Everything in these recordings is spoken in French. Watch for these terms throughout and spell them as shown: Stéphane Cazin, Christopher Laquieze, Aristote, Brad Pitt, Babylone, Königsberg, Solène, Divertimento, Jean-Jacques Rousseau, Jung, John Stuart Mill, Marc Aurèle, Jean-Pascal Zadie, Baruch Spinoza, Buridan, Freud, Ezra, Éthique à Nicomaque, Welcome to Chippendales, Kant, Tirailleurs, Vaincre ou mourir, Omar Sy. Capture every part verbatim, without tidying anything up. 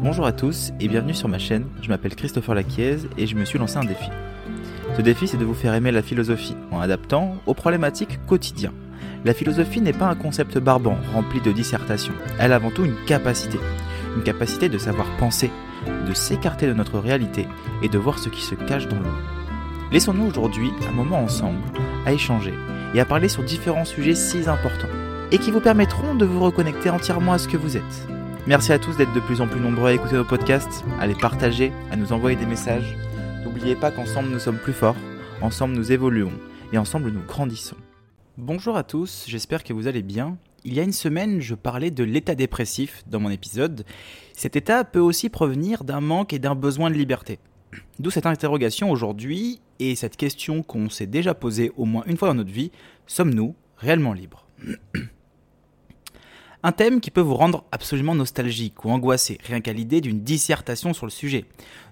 Bonjour à tous et bienvenue sur ma chaîne, je m'appelle Christopher Laquieze et je me suis lancé un défi. Ce défi, c'est de vous faire aimer la philosophie en adaptant aux problématiques quotidiennes. La philosophie n'est pas un concept barbant rempli de dissertations, elle a avant tout une capacité. Une capacité de savoir penser, de s'écarter de notre réalité et de voir ce qui se cache dans l'homme. Laissons-nous aujourd'hui un moment ensemble à échanger et à parler sur différents sujets si importants et qui vous permettront de vous reconnecter entièrement à ce que vous êtes. Merci à tous d'être de plus en plus nombreux à écouter nos podcasts, à les partager, à nous envoyer des messages. N'oubliez pas qu'ensemble nous sommes plus forts, ensemble nous évoluons et ensemble nous grandissons. Bonjour à tous, j'espère que vous allez bien. Il y a une semaine, je parlais de l'état dépressif dans mon épisode. Cet état peut aussi provenir d'un manque et d'un besoin de liberté. D'où cette interrogation aujourd'hui et cette question qu'on s'est déjà posée au moins une fois dans notre vie, sommes-nous réellement libres ? Un thème qui peut vous rendre absolument nostalgique ou angoissé, rien qu'à l'idée d'une dissertation sur le sujet.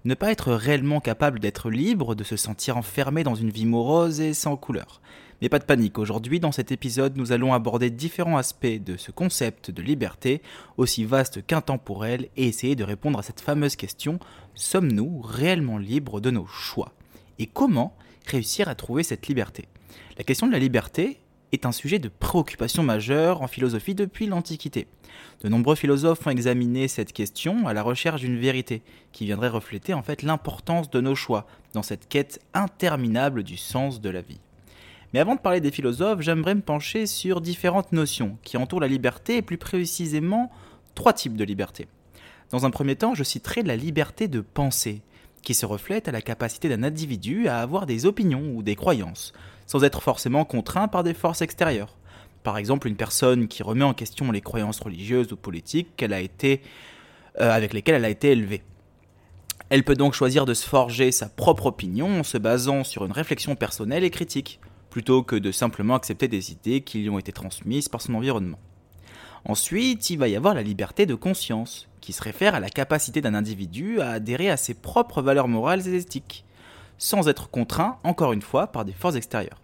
Ne pas être réellement capable d'être libre, de se sentir enfermé dans une vie morose et sans couleur. Mais pas de panique, aujourd'hui dans cet épisode nous allons aborder différents aspects de ce concept de liberté, aussi vaste qu'intemporel, et essayer de répondre à cette fameuse question « Sommes-nous réellement libres de nos choix ?» Et comment réussir à trouver cette liberté ? La question de la liberté est un sujet de préoccupation majeure en philosophie depuis l'Antiquité. De nombreux philosophes ont examiné cette question à la recherche d'une vérité qui viendrait refléter en fait l'importance de nos choix dans cette quête interminable du sens de la vie. Mais avant de parler des philosophes, j'aimerais me pencher sur différentes notions qui entourent la liberté et plus précisément trois types de liberté. Dans un premier temps, je citerai la liberté de penser, qui se reflète à la capacité d'un individu à avoir des opinions ou des croyances, sans être forcément contraint par des forces extérieures. Par exemple, une personne qui remet en question les croyances religieuses ou politiques qu'elle a été, euh, avec lesquelles elle a été élevée. Elle peut donc choisir de se forger sa propre opinion en se basant sur une réflexion personnelle et critique, plutôt que de simplement accepter des idées qui lui ont été transmises par son environnement. Ensuite, il va y avoir la liberté de conscience, qui se réfère à la capacité d'un individu à adhérer à ses propres valeurs morales et éthiques, sans être contraint, encore une fois, par des forces extérieures.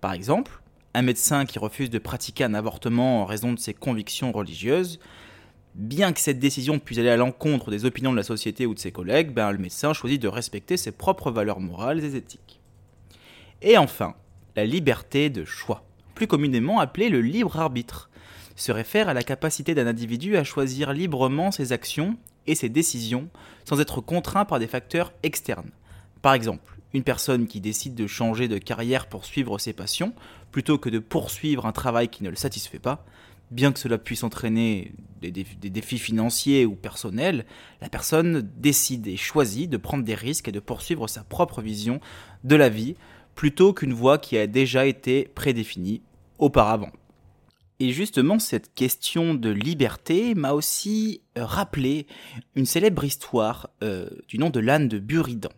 Par exemple, un médecin qui refuse de pratiquer un avortement en raison de ses convictions religieuses, bien que cette décision puisse aller à l'encontre des opinions de la société ou de ses collègues, ben, le médecin choisit de respecter ses propres valeurs morales et éthiques. Et enfin, la liberté de choix, plus communément appelée le libre arbitre, se réfère à la capacité d'un individu à choisir librement ses actions et ses décisions sans être contraint par des facteurs externes. Par exemple, une personne qui décide de changer de carrière pour suivre ses passions plutôt que de poursuivre un travail qui ne le satisfait pas, bien que cela puisse entraîner des, déf- des défis financiers ou personnels, la personne décide et choisit de prendre des risques et de poursuivre sa propre vision de la vie plutôt qu'une voie qui a déjà été prédéfinie auparavant. Et justement, cette question de liberté m'a aussi rappelé une célèbre histoire euh, du nom de l'âne de Buridan.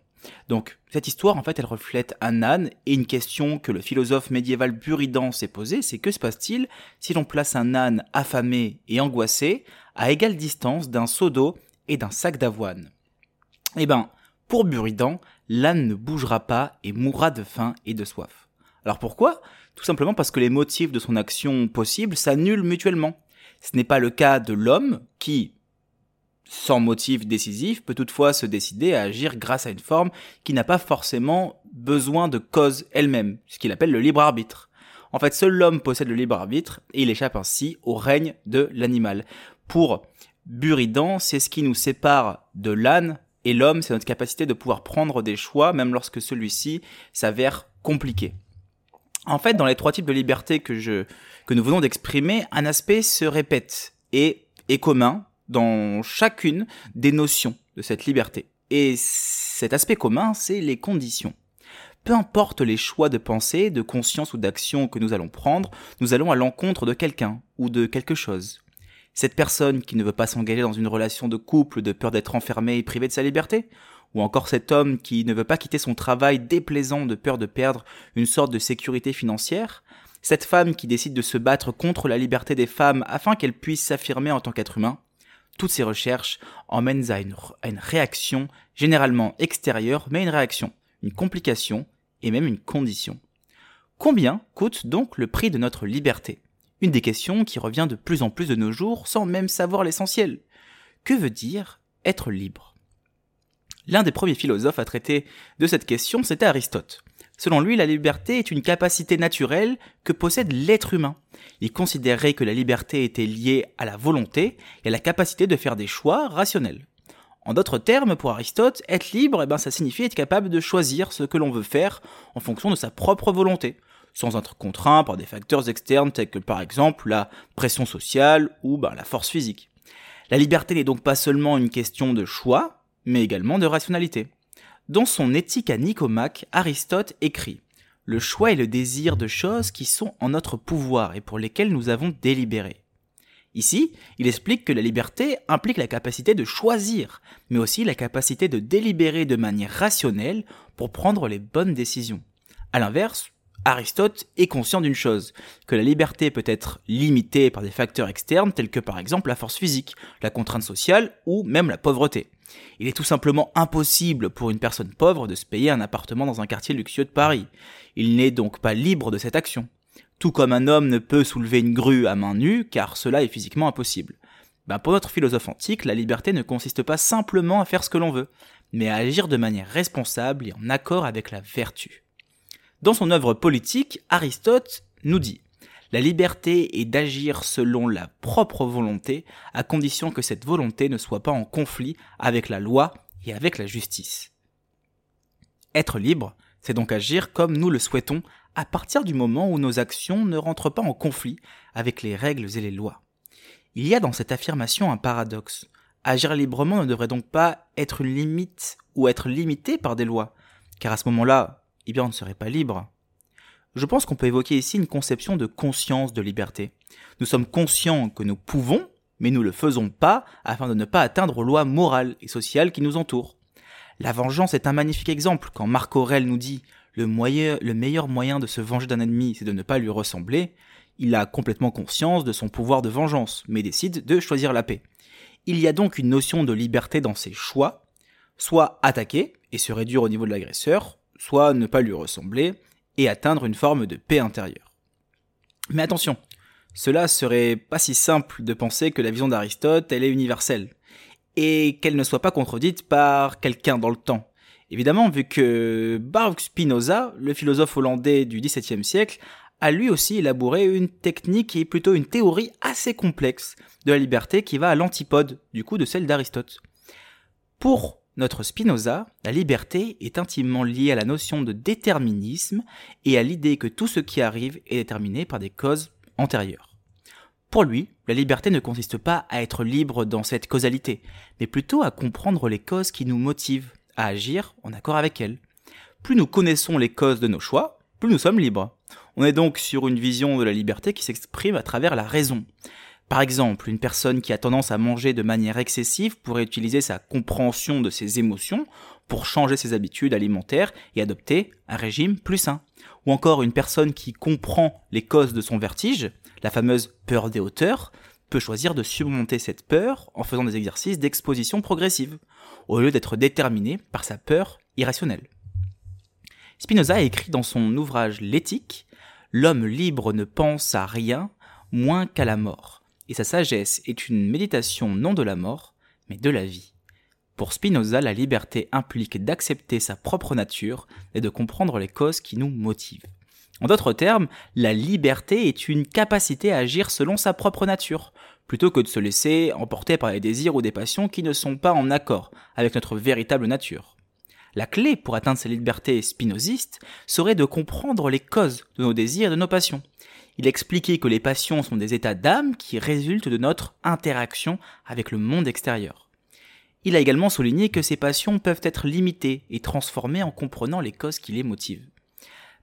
Donc, cette histoire, en fait, elle reflète un âne, et une question que le philosophe médiéval Buridan s'est posée, c'est que se passe-t-il si l'on place un âne affamé et angoissé à égale distance d'un seau d'eau et d'un sac d'avoine ? Eh ben, pour Buridan, l'âne ne bougera pas et mourra de faim et de soif. Alors pourquoi ? Tout simplement parce que les motifs de son action possible s'annulent mutuellement. Ce n'est pas le cas de l'homme qui, sans motif décisif, peut toutefois se décider à agir grâce à une forme qui n'a pas forcément besoin de cause elle-même, ce qu'il appelle le libre arbitre. En fait, seul l'homme possède le libre arbitre et il échappe ainsi au règne de l'animal. Pour Buridan, c'est ce qui nous sépare de l'âne et l'homme, c'est notre capacité de pouvoir prendre des choix même lorsque celui-ci s'avère compliqué. En fait, dans les trois types de liberté que, je, que nous venons d'exprimer, un aspect se répète et est commun dans chacune des notions de cette liberté. Et cet aspect commun, c'est les conditions. Peu importe les choix de pensée, de conscience ou d'action que nous allons prendre, nous allons à l'encontre de quelqu'un ou de quelque chose. Cette personne qui ne veut pas s'engager dans une relation de couple de peur d'être enfermée et privée de sa liberté, ou encore cet homme qui ne veut pas quitter son travail déplaisant de peur de perdre une sorte de sécurité financière, cette femme qui décide de se battre contre la liberté des femmes afin qu'elles puissent s'affirmer en tant qu'être humain, toutes ces recherches emmènent à une, à une réaction généralement extérieure, mais une réaction, une complication et même une condition. Combien coûte donc le prix de notre liberté ? Une des questions qui revient de plus en plus de nos jours sans même savoir l'essentiel. Que veut dire être libre. L'un des premiers philosophes à traiter de cette question, c'était Aristote. Selon lui, la liberté est une capacité naturelle que possède l'être humain. Il considérait que la liberté était liée à la volonté et à la capacité de faire des choix rationnels. En d'autres termes, pour Aristote, être libre, eh ben, ça signifie être capable de choisir ce que l'on veut faire en fonction de sa propre volonté, sans être contraint par des facteurs externes tels que par exemple la pression sociale ou ben, la force physique. La liberté n'est donc pas seulement une question de choix, mais également de rationalité. Dans son Éthique à Nicomaque, Aristote écrit « Le choix est le désir de choses qui sont en notre pouvoir et pour lesquelles nous avons délibéré ». Ici, il explique que la liberté implique la capacité de choisir, mais aussi la capacité de délibérer de manière rationnelle pour prendre les bonnes décisions. A l'inverse, Aristote est conscient d'une chose, que la liberté peut être limitée par des facteurs externes tels que par exemple la force physique, la contrainte sociale ou même la pauvreté. Il est tout simplement impossible pour une personne pauvre de se payer un appartement dans un quartier luxueux de Paris. Il n'est donc pas libre de cette action. Tout comme un homme ne peut soulever une grue à main nue, car cela est physiquement impossible. Ben pour notre philosophe antique, la liberté ne consiste pas simplement à faire ce que l'on veut, mais à agir de manière responsable et en accord avec la vertu. Dans son œuvre politique, Aristote nous dit « La liberté est d'agir selon la propre volonté, à condition que cette volonté ne soit pas en conflit avec la loi et avec la justice. » Être libre, c'est donc agir comme nous le souhaitons, à partir du moment où nos actions ne rentrent pas en conflit avec les règles et les lois. Il y a dans cette affirmation un paradoxe. Agir librement ne devrait donc pas être une limite ou être limité par des lois, car à ce moment-là, eh bien, on ne serait pas libre. Je pense qu'on peut évoquer ici une conception de conscience de liberté. Nous sommes conscients que nous pouvons, mais nous ne le faisons pas afin de ne pas atteindre aux lois morales et sociales qui nous entourent. La vengeance est un magnifique exemple quand Marc Aurèle nous dit « le moyen, le meilleur moyen de se venger d'un ennemi, c'est de ne pas lui ressembler », il a complètement conscience de son pouvoir de vengeance, mais décide de choisir la paix. Il y a donc une notion de liberté dans ses choix, soit attaquer et se réduire au niveau de l'agresseur, soit ne pas lui ressembler et atteindre une forme de paix intérieure. Mais attention, cela serait pas si simple de penser que la vision d'Aristote, elle est universelle, et qu'elle ne soit pas contredite par quelqu'un dans le temps. Évidemment, vu que Baruch Spinoza, le philosophe hollandais du dix-septième siècle, a lui aussi élaboré une technique et plutôt une théorie assez complexe de la liberté qui va à l'antipode, du coup, de celle d'Aristote. Pour notre Spinoza, la liberté est intimement liée à la notion de déterminisme et à l'idée que tout ce qui arrive est déterminé par des causes antérieures. Pour lui, la liberté ne consiste pas à être libre dans cette causalité, mais plutôt à comprendre les causes qui nous motivent à agir en accord avec elles. Plus nous connaissons les causes de nos choix, plus nous sommes libres. On est donc sur une vision de la liberté qui s'exprime à travers la raison. Par exemple, une personne qui a tendance à manger de manière excessive pourrait utiliser sa compréhension de ses émotions pour changer ses habitudes alimentaires et adopter un régime plus sain. Ou encore une personne qui comprend les causes de son vertige, la fameuse peur des hauteurs, peut choisir de surmonter cette peur en faisant des exercices d'exposition progressive, au lieu d'être déterminé par sa peur irrationnelle. Spinoza a écrit dans son ouvrage L'Éthique « L'homme libre ne pense à rien moins qu'à la mort ». Et sa sagesse est une méditation non de la mort, mais de la vie. Pour Spinoza, la liberté implique d'accepter sa propre nature et de comprendre les causes qui nous motivent. En d'autres termes, la liberté est une capacité à agir selon sa propre nature, plutôt que de se laisser emporter par des désirs ou des passions qui ne sont pas en accord avec notre véritable nature. La clé pour atteindre ces libertés spinozistes serait de comprendre les causes de nos désirs et de nos passions. Il expliquait que les passions sont des états d'âme qui résultent de notre interaction avec le monde extérieur. Il a également souligné que ces passions peuvent être limitées et transformées en comprenant les causes qui les motivent.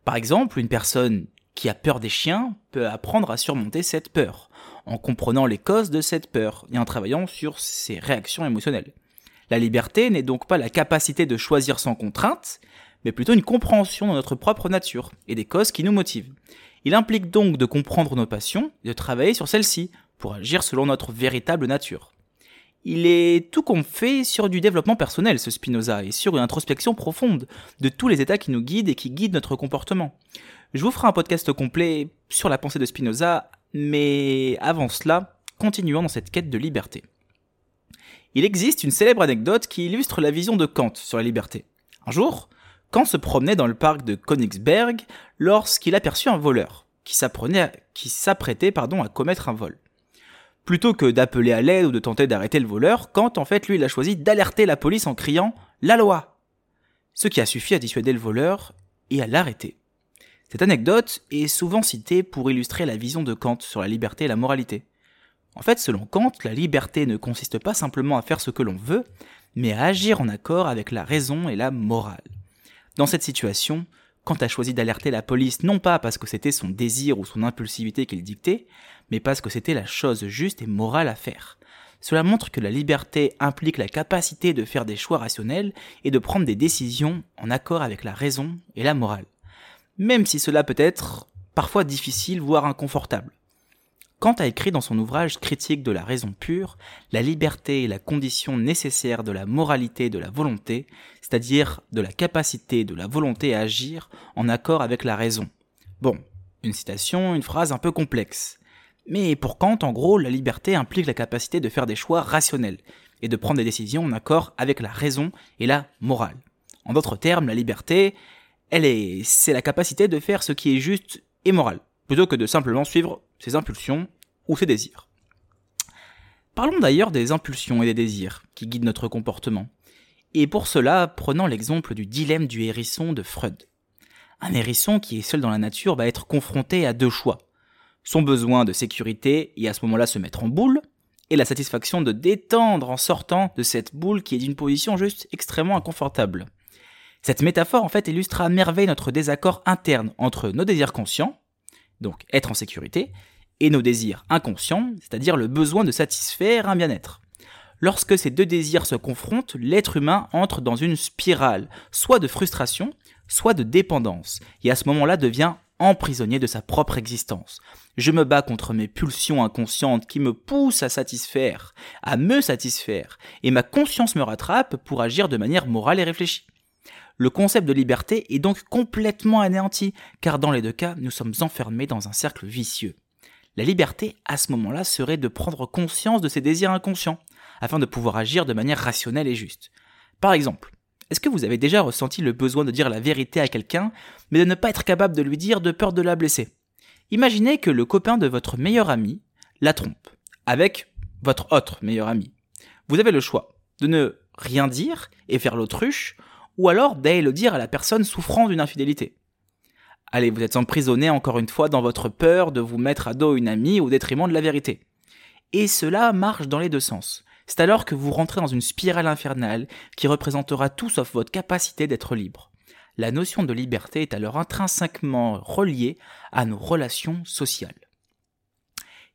Par exemple, une personne qui a peur des chiens peut apprendre à surmonter cette peur, en comprenant les causes de cette peur et en travaillant sur ses réactions émotionnelles. La liberté n'est donc pas la capacité de choisir sans contrainte, mais plutôt une compréhension de notre propre nature et des causes qui nous motivent. Il implique donc de comprendre nos passions et de travailler sur celles-ci pour agir selon notre véritable nature. Il est tout qu'on fait sur du développement personnel, ce Spinoza, et sur une introspection profonde de tous les états qui nous guident et qui guident notre comportement. Je vous ferai un podcast complet sur la pensée de Spinoza, mais avant cela, continuons dans cette quête de liberté. il existe une célèbre anecdote qui illustre la vision de Kant sur la liberté. Un jour, Kant se promenait dans le parc de Königsberg lorsqu'il aperçut un voleur qui, s'apprenait, qui s'apprêtait pardon, à commettre un vol. Plutôt que d'appeler à l'aide ou de tenter d'arrêter le voleur, Kant, en fait, lui, il a choisi d'alerter la police en criant « La loi !» ce qui a suffi à dissuader le voleur et à l'arrêter. Cette anecdote est souvent citée pour illustrer la vision de Kant sur la liberté et la moralité. En fait, selon Kant, la liberté ne consiste pas simplement à faire ce que l'on veut, mais à agir en accord avec la raison et la morale. Dans cette situation, Kant a choisi d'alerter la police non pas parce que c'était son désir ou son impulsivité qu'il dictait, mais parce que c'était la chose juste et morale à faire. Cela montre que la liberté implique la capacité de faire des choix rationnels et de prendre des décisions en accord avec la raison et la morale, même si cela peut être parfois difficile, voire inconfortable. Kant a écrit dans son ouvrage Critique de la raison pure, la liberté est la condition nécessaire de la moralité et de la volonté, c'est-à-dire de la capacité de la volonté à agir en accord avec la raison. Bon, une citation, une phrase un peu complexe. Mais pour Kant, en gros, la liberté implique la capacité de faire des choix rationnels et de prendre des décisions en accord avec la raison et la morale. En d'autres termes, la liberté, elle est, c'est la capacité de faire ce qui est juste et moral, plutôt que de simplement suivre ses impulsions ou ses désirs. Parlons d'ailleurs des impulsions et des désirs qui guident notre comportement. Et pour cela, prenons l'exemple du dilemme du hérisson de Freud. Un hérisson qui est seul dans la nature va être confronté à deux choix. Son besoin de sécurité et à ce moment-là se mettre en boule, et la satisfaction de détendre en sortant de cette boule qui est d'une position juste extrêmement inconfortable. Cette métaphore en fait illustre à merveille notre désaccord interne entre nos désirs conscients, donc être en sécurité, et nos désirs inconscients, c'est-à-dire le besoin de satisfaire un bien-être. Lorsque ces deux désirs se confrontent, l'être humain entre dans une spirale, soit de frustration, soit de dépendance, et à ce moment-là devient emprisonné de sa propre existence. Je me bats contre mes pulsions inconscientes qui me poussent à satisfaire, à me satisfaire, et ma conscience me rattrape pour agir de manière morale et réfléchie. Le concept de liberté est donc complètement anéanti, car dans les deux cas, nous sommes enfermés dans un cercle vicieux. La liberté, à ce moment-là, serait de prendre conscience de ses désirs inconscients, afin de pouvoir agir de manière rationnelle et juste. Par exemple, est-ce que vous avez déjà ressenti le besoin de dire la vérité à quelqu'un, mais de ne pas être capable de lui dire de peur de la blesser ? Imaginez que le copain de votre meilleur ami la trompe, avec votre autre meilleur ami. Vous avez le choix de ne rien dire et faire l'autruche, ou alors d'aller le dire à la personne souffrant d'une infidélité. Allez, vous êtes emprisonné encore une fois dans votre peur de vous mettre à dos une amie au détriment de la vérité. Et cela marche dans les deux sens. C'est alors que vous rentrez dans une spirale infernale qui représentera tout sauf votre capacité d'être libre. La notion de liberté est alors intrinsèquement reliée à nos relations sociales.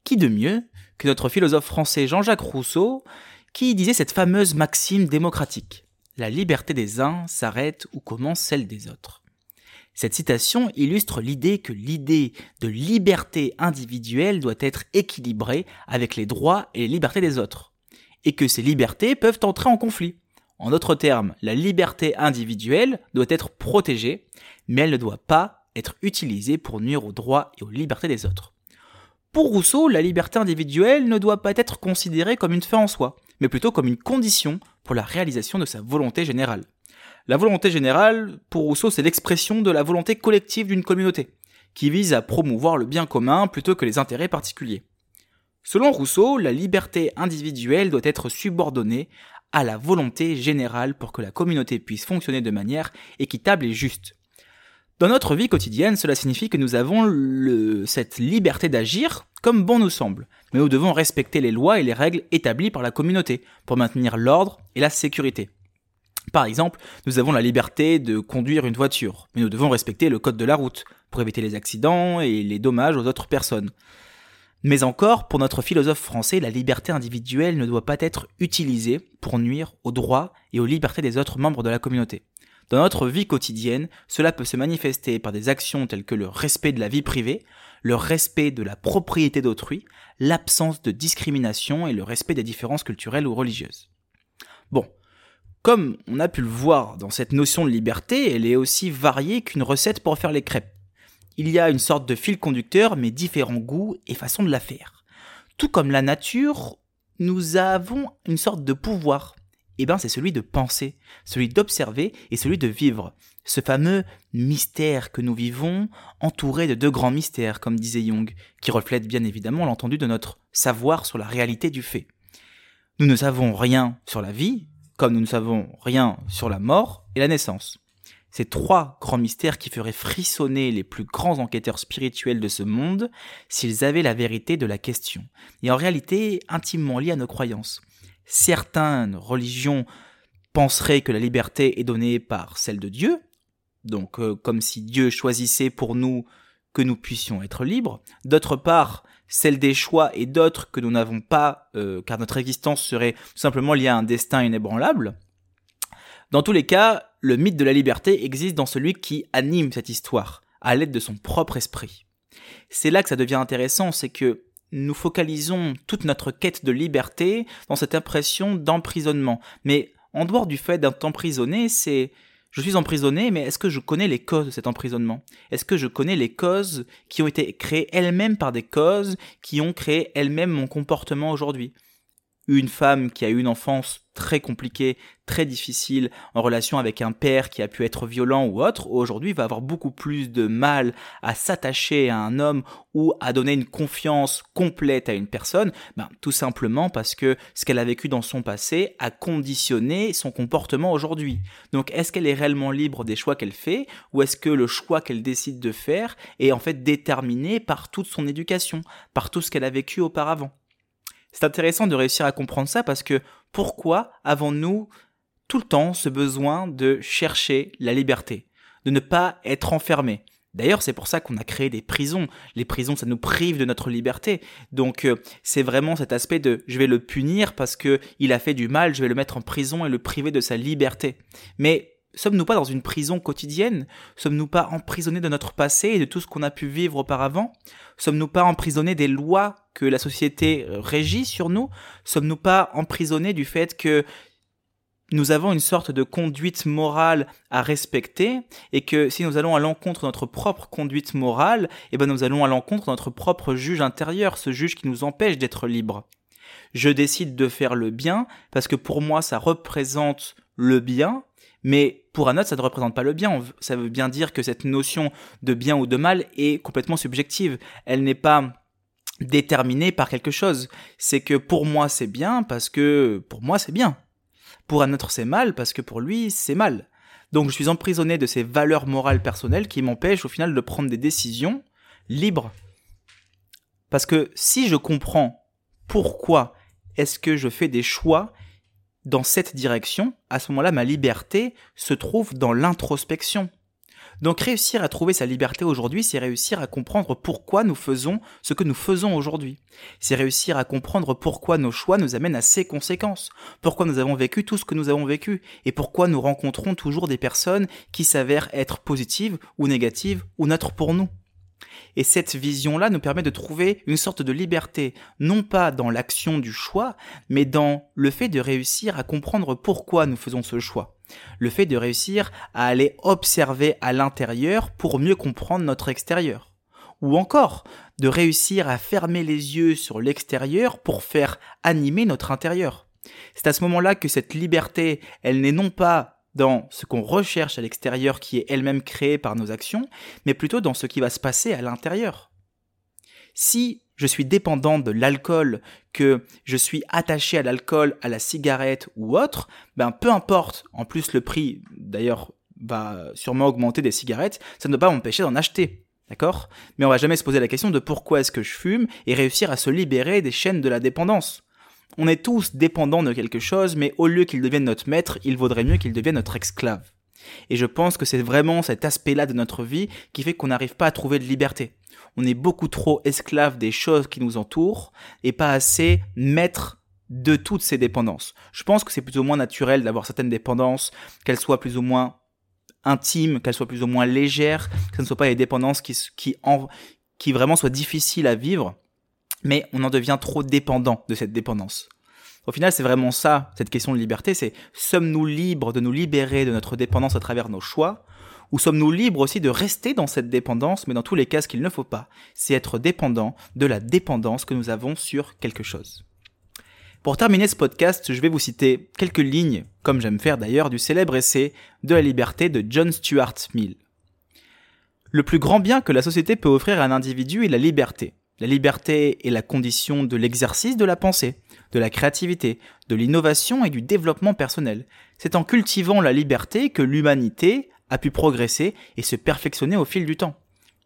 Qui de mieux que notre philosophe français Jean-Jacques Rousseau, qui disait cette fameuse maxime démocratique « La liberté des uns s'arrête ou commence celle des autres ». Cette citation illustre l'idée que l'idée de liberté individuelle doit être équilibrée avec les droits et les libertés des autres, et que ces libertés peuvent entrer en conflit. En d'autres termes, la liberté individuelle doit être protégée, mais elle ne doit pas être utilisée pour nuire aux droits et aux libertés des autres. Pour Rousseau, la liberté individuelle ne doit pas être considérée comme une fin en soi, mais plutôt comme une condition pour la réalisation de sa volonté générale. La volonté générale, pour Rousseau, c'est l'expression de la volonté collective d'une communauté, qui vise à promouvoir le bien commun plutôt que les intérêts particuliers. Selon Rousseau, la liberté individuelle doit être subordonnée à la volonté générale pour que la communauté puisse fonctionner de manière équitable et juste. Dans notre vie quotidienne, cela signifie que nous avons le, cette liberté d'agir comme bon nous semble, mais nous devons respecter les lois et les règles établies par la communauté pour maintenir l'ordre et la sécurité. Par exemple, nous avons la liberté de conduire une voiture, mais nous devons respecter le code de la route pour éviter les accidents et les dommages aux autres personnes. Mais encore, pour notre philosophe français, la liberté individuelle ne doit pas être utilisée pour nuire aux droits et aux libertés des autres membres de la communauté. Dans notre vie quotidienne, cela peut se manifester par des actions telles que le respect de la vie privée, le respect de la propriété d'autrui, l'absence de discrimination et le respect des différences culturelles ou religieuses. Bon, comme on a pu le voir dans cette notion de liberté, elle est aussi variée qu'une recette pour faire les crêpes. Il y a une sorte de fil conducteur, mais différents goûts et façons de la faire. Tout comme la nature, nous avons une sorte de pouvoir. Eh bien, c'est celui de penser, celui d'observer et celui de vivre. Ce fameux mystère que nous vivons, entouré de deux grands mystères, comme disait Jung, qui reflètent bien évidemment l'entendu de notre savoir sur la réalité du fait. Nous ne savons rien sur la vie, comme nous ne savons rien sur la mort et la naissance. Ces trois grands mystères qui feraient frissonner les plus grands enquêteurs spirituels de ce monde s'ils avaient la vérité de la question, et en réalité intimement liés à nos croyances. Certaines religions penseraient que la liberté est donnée par celle de Dieu, donc euh, comme si Dieu choisissait pour nous que nous puissions être libres. D'autre part, celle des choix et d'autres que nous n'avons pas, euh, car notre existence serait tout simplement liée à un destin inébranlable. Dans tous les cas, le mythe de la liberté existe dans celui qui anime cette histoire, à l'aide de son propre esprit. C'est là que ça devient intéressant, c'est que nous focalisons toute notre quête de liberté dans cette impression d'emprisonnement. Mais en dehors du fait d'être emprisonné, c'est « je suis emprisonné, mais est-ce que je connais les causes de cet emprisonnement ? Est-ce que je connais les causes qui ont été créées elles-mêmes par des causes qui ont créé elles-mêmes mon comportement aujourd'hui ?» Une femme qui a eu une enfance très compliquée, très difficile, en relation avec un père qui a pu être violent ou autre, aujourd'hui va avoir beaucoup plus de mal à s'attacher à un homme ou à donner une confiance complète à une personne, ben, tout simplement parce que ce qu'elle a vécu dans son passé a conditionné son comportement aujourd'hui. Donc est-ce qu'elle est réellement libre des choix qu'elle fait, ou est-ce que le choix qu'elle décide de faire est en fait déterminé par toute son éducation, par tout ce qu'elle a vécu auparavant ? C'est intéressant de réussir à comprendre ça parce que pourquoi avons-nous tout le temps ce besoin de chercher la liberté, de ne pas être enfermé ? D'ailleurs, c'est pour ça qu'on a créé des prisons. Les prisons, ça nous prive de notre liberté. Donc, euh, c'est vraiment cet aspect de « je vais le punir parce qu'il a fait du mal, je vais le mettre en prison et le priver de sa liberté ». Mais sommes-nous pas dans une prison quotidienne ? Sommes-nous pas emprisonnés de notre passé et de tout ce qu'on a pu vivre auparavant ? Sommes-nous pas emprisonnés des lois que la société régit sur nous ? Sommes-nous pas emprisonnés du fait que nous avons une sorte de conduite morale à respecter et que si nous allons à l'encontre de notre propre conduite morale, eh ben nous allons à l'encontre de notre propre juge intérieur, ce juge qui nous empêche d'être libres. Je décide de faire le bien parce que pour moi ça représente le bien, mais pour un autre, ça ne représente pas le bien. Ça veut bien dire que cette notion de bien ou de mal est complètement subjective. Elle n'est pas déterminée par quelque chose. C'est que pour moi, c'est bien parce que pour moi, c'est bien. Pour un autre, c'est mal parce que pour lui, c'est mal. Donc, je suis emprisonné de ces valeurs morales personnelles qui m'empêchent au final de prendre des décisions libres. Parce que si je comprends pourquoi est-ce que je fais des choix dans cette direction, à ce moment-là, ma liberté se trouve dans l'introspection. Donc réussir à trouver sa liberté aujourd'hui, c'est réussir à comprendre pourquoi nous faisons ce que nous faisons aujourd'hui. C'est réussir à comprendre pourquoi nos choix nous amènent à ces conséquences, pourquoi nous avons vécu tout ce que nous avons vécu, et pourquoi nous rencontrons toujours des personnes qui s'avèrent être positives ou négatives ou neutres pour nous. Et cette vision-là nous permet de trouver une sorte de liberté, non pas dans l'action du choix, mais dans le fait de réussir à comprendre pourquoi nous faisons ce choix. Le fait de réussir à aller observer à l'intérieur pour mieux comprendre notre extérieur. Ou encore, de réussir à fermer les yeux sur l'extérieur pour faire animer notre intérieur. C'est à ce moment-là que cette liberté, elle n'est non pas dans ce qu'on recherche à l'extérieur qui est elle-même créée par nos actions, mais plutôt dans ce qui va se passer à l'intérieur. Si je suis dépendant de l'alcool, que je suis attaché à l'alcool, à la cigarette ou autre, ben peu importe, en plus le prix d'ailleurs va sûrement augmenter des cigarettes, ça ne va pas m'empêcher d'en acheter, d'accord ? Mais on va jamais se poser la question de pourquoi est-ce que je fume et réussir à se libérer des chaînes de la dépendance. On est tous dépendants de quelque chose, mais au lieu qu'il devienne notre maître, il vaudrait mieux qu'il devienne notre esclave. Et je pense que c'est vraiment cet aspect-là de notre vie qui fait qu'on n'arrive pas à trouver de liberté. On est beaucoup trop esclave des choses qui nous entourent et pas assez maître de toutes ces dépendances. Je pense que c'est plus ou moins naturel d'avoir certaines dépendances, qu'elles soient plus ou moins intimes, qu'elles soient plus ou moins légères, que ce ne soient pas des dépendances qui, qui, en, qui vraiment soient difficiles à vivre. Mais on en devient trop dépendant de cette dépendance. Au final, c'est vraiment ça, cette question de liberté, c'est sommes-nous libres de nous libérer de notre dépendance à travers nos choix, ou sommes-nous libres aussi de rester dans cette dépendance, mais dans tous les cas, ce qu'il ne faut pas, c'est être dépendant de la dépendance que nous avons sur quelque chose. Pour terminer ce podcast, je vais vous citer quelques lignes, comme j'aime faire d'ailleurs, du célèbre essai De la liberté de John Stuart Mill. Le plus grand bien que la société peut offrir à un individu est la liberté. La liberté est la condition de l'exercice de la pensée, de la créativité, de l'innovation et du développement personnel. C'est en cultivant la liberté que l'humanité a pu progresser et se perfectionner au fil du temps.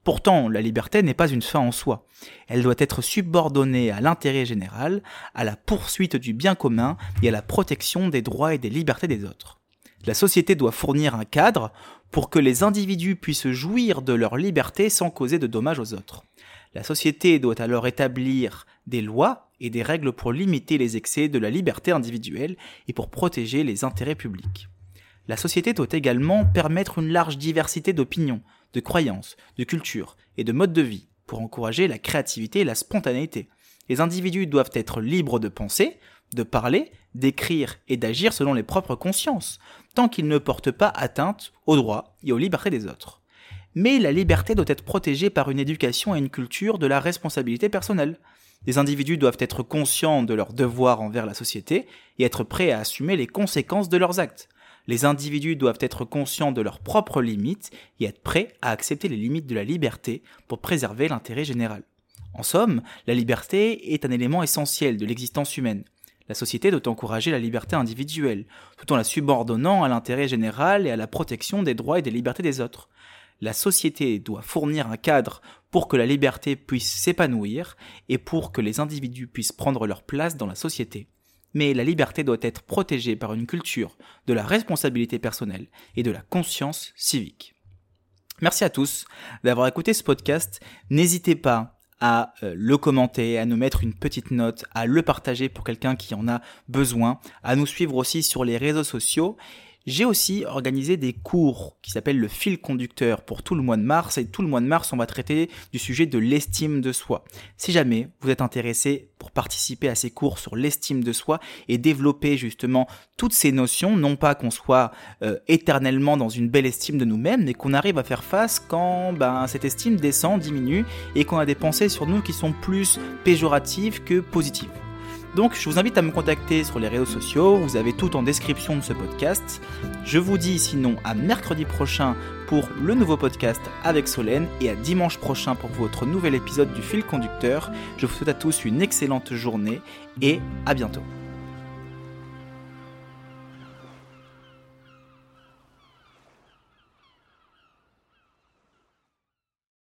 Pourtant, la liberté n'est pas une fin en soi. Elle doit être subordonnée à l'intérêt général, à la poursuite du bien commun et à la protection des droits et des libertés des autres. La société doit fournir un cadre pour que les individus puissent jouir de leur liberté sans causer de dommages aux autres. La société doit alors établir des lois et des règles pour limiter les excès de la liberté individuelle et pour protéger les intérêts publics. La société doit également permettre une large diversité d'opinions, de croyances, de cultures et de modes de vie pour encourager la créativité et la spontanéité. Les individus doivent être libres de penser, de parler, d'écrire et d'agir selon les propres consciences, tant qu'ils ne portent pas atteinte aux droits et aux libertés des autres. Mais la liberté doit être protégée par une éducation et une culture de la responsabilité personnelle. Les individus doivent être conscients de leurs devoirs envers la société et être prêts à assumer les conséquences de leurs actes. Les individus doivent être conscients de leurs propres limites et être prêts à accepter les limites de la liberté pour préserver l'intérêt général. En somme, la liberté est un élément essentiel de l'existence humaine. La société doit encourager la liberté individuelle, tout en la subordonnant à l'intérêt général et à la protection des droits et des libertés des autres. La société doit fournir un cadre pour que la liberté puisse s'épanouir et pour que les individus puissent prendre leur place dans la société. Mais la liberté doit être protégée par une culture de la responsabilité personnelle et de la conscience civique. Merci à tous d'avoir écouté ce podcast. N'hésitez pas à le commenter, à nous mettre une petite note, à le partager pour quelqu'un qui en a besoin, à nous suivre aussi sur les réseaux sociaux. J'ai aussi organisé des cours qui s'appellent le fil conducteur pour tout le mois de mars, et tout le mois de mars on va traiter du sujet de l'estime de soi. Si jamais vous êtes intéressé pour participer à ces cours sur l'estime de soi et développer justement toutes ces notions, non pas qu'on soit euh, éternellement dans une belle estime de nous-mêmes, mais qu'on arrive à faire face quand ben, cette estime descend, diminue et qu'on a des pensées sur nous qui sont plus péjoratives que positives. Donc je vous invite à me contacter sur les réseaux sociaux, vous avez tout en description de ce podcast. Je vous dis sinon à mercredi prochain pour le nouveau podcast avec Solène et à dimanche prochain pour votre nouvel épisode du Fil Conducteur. Je vous souhaite à tous une excellente journée et à bientôt.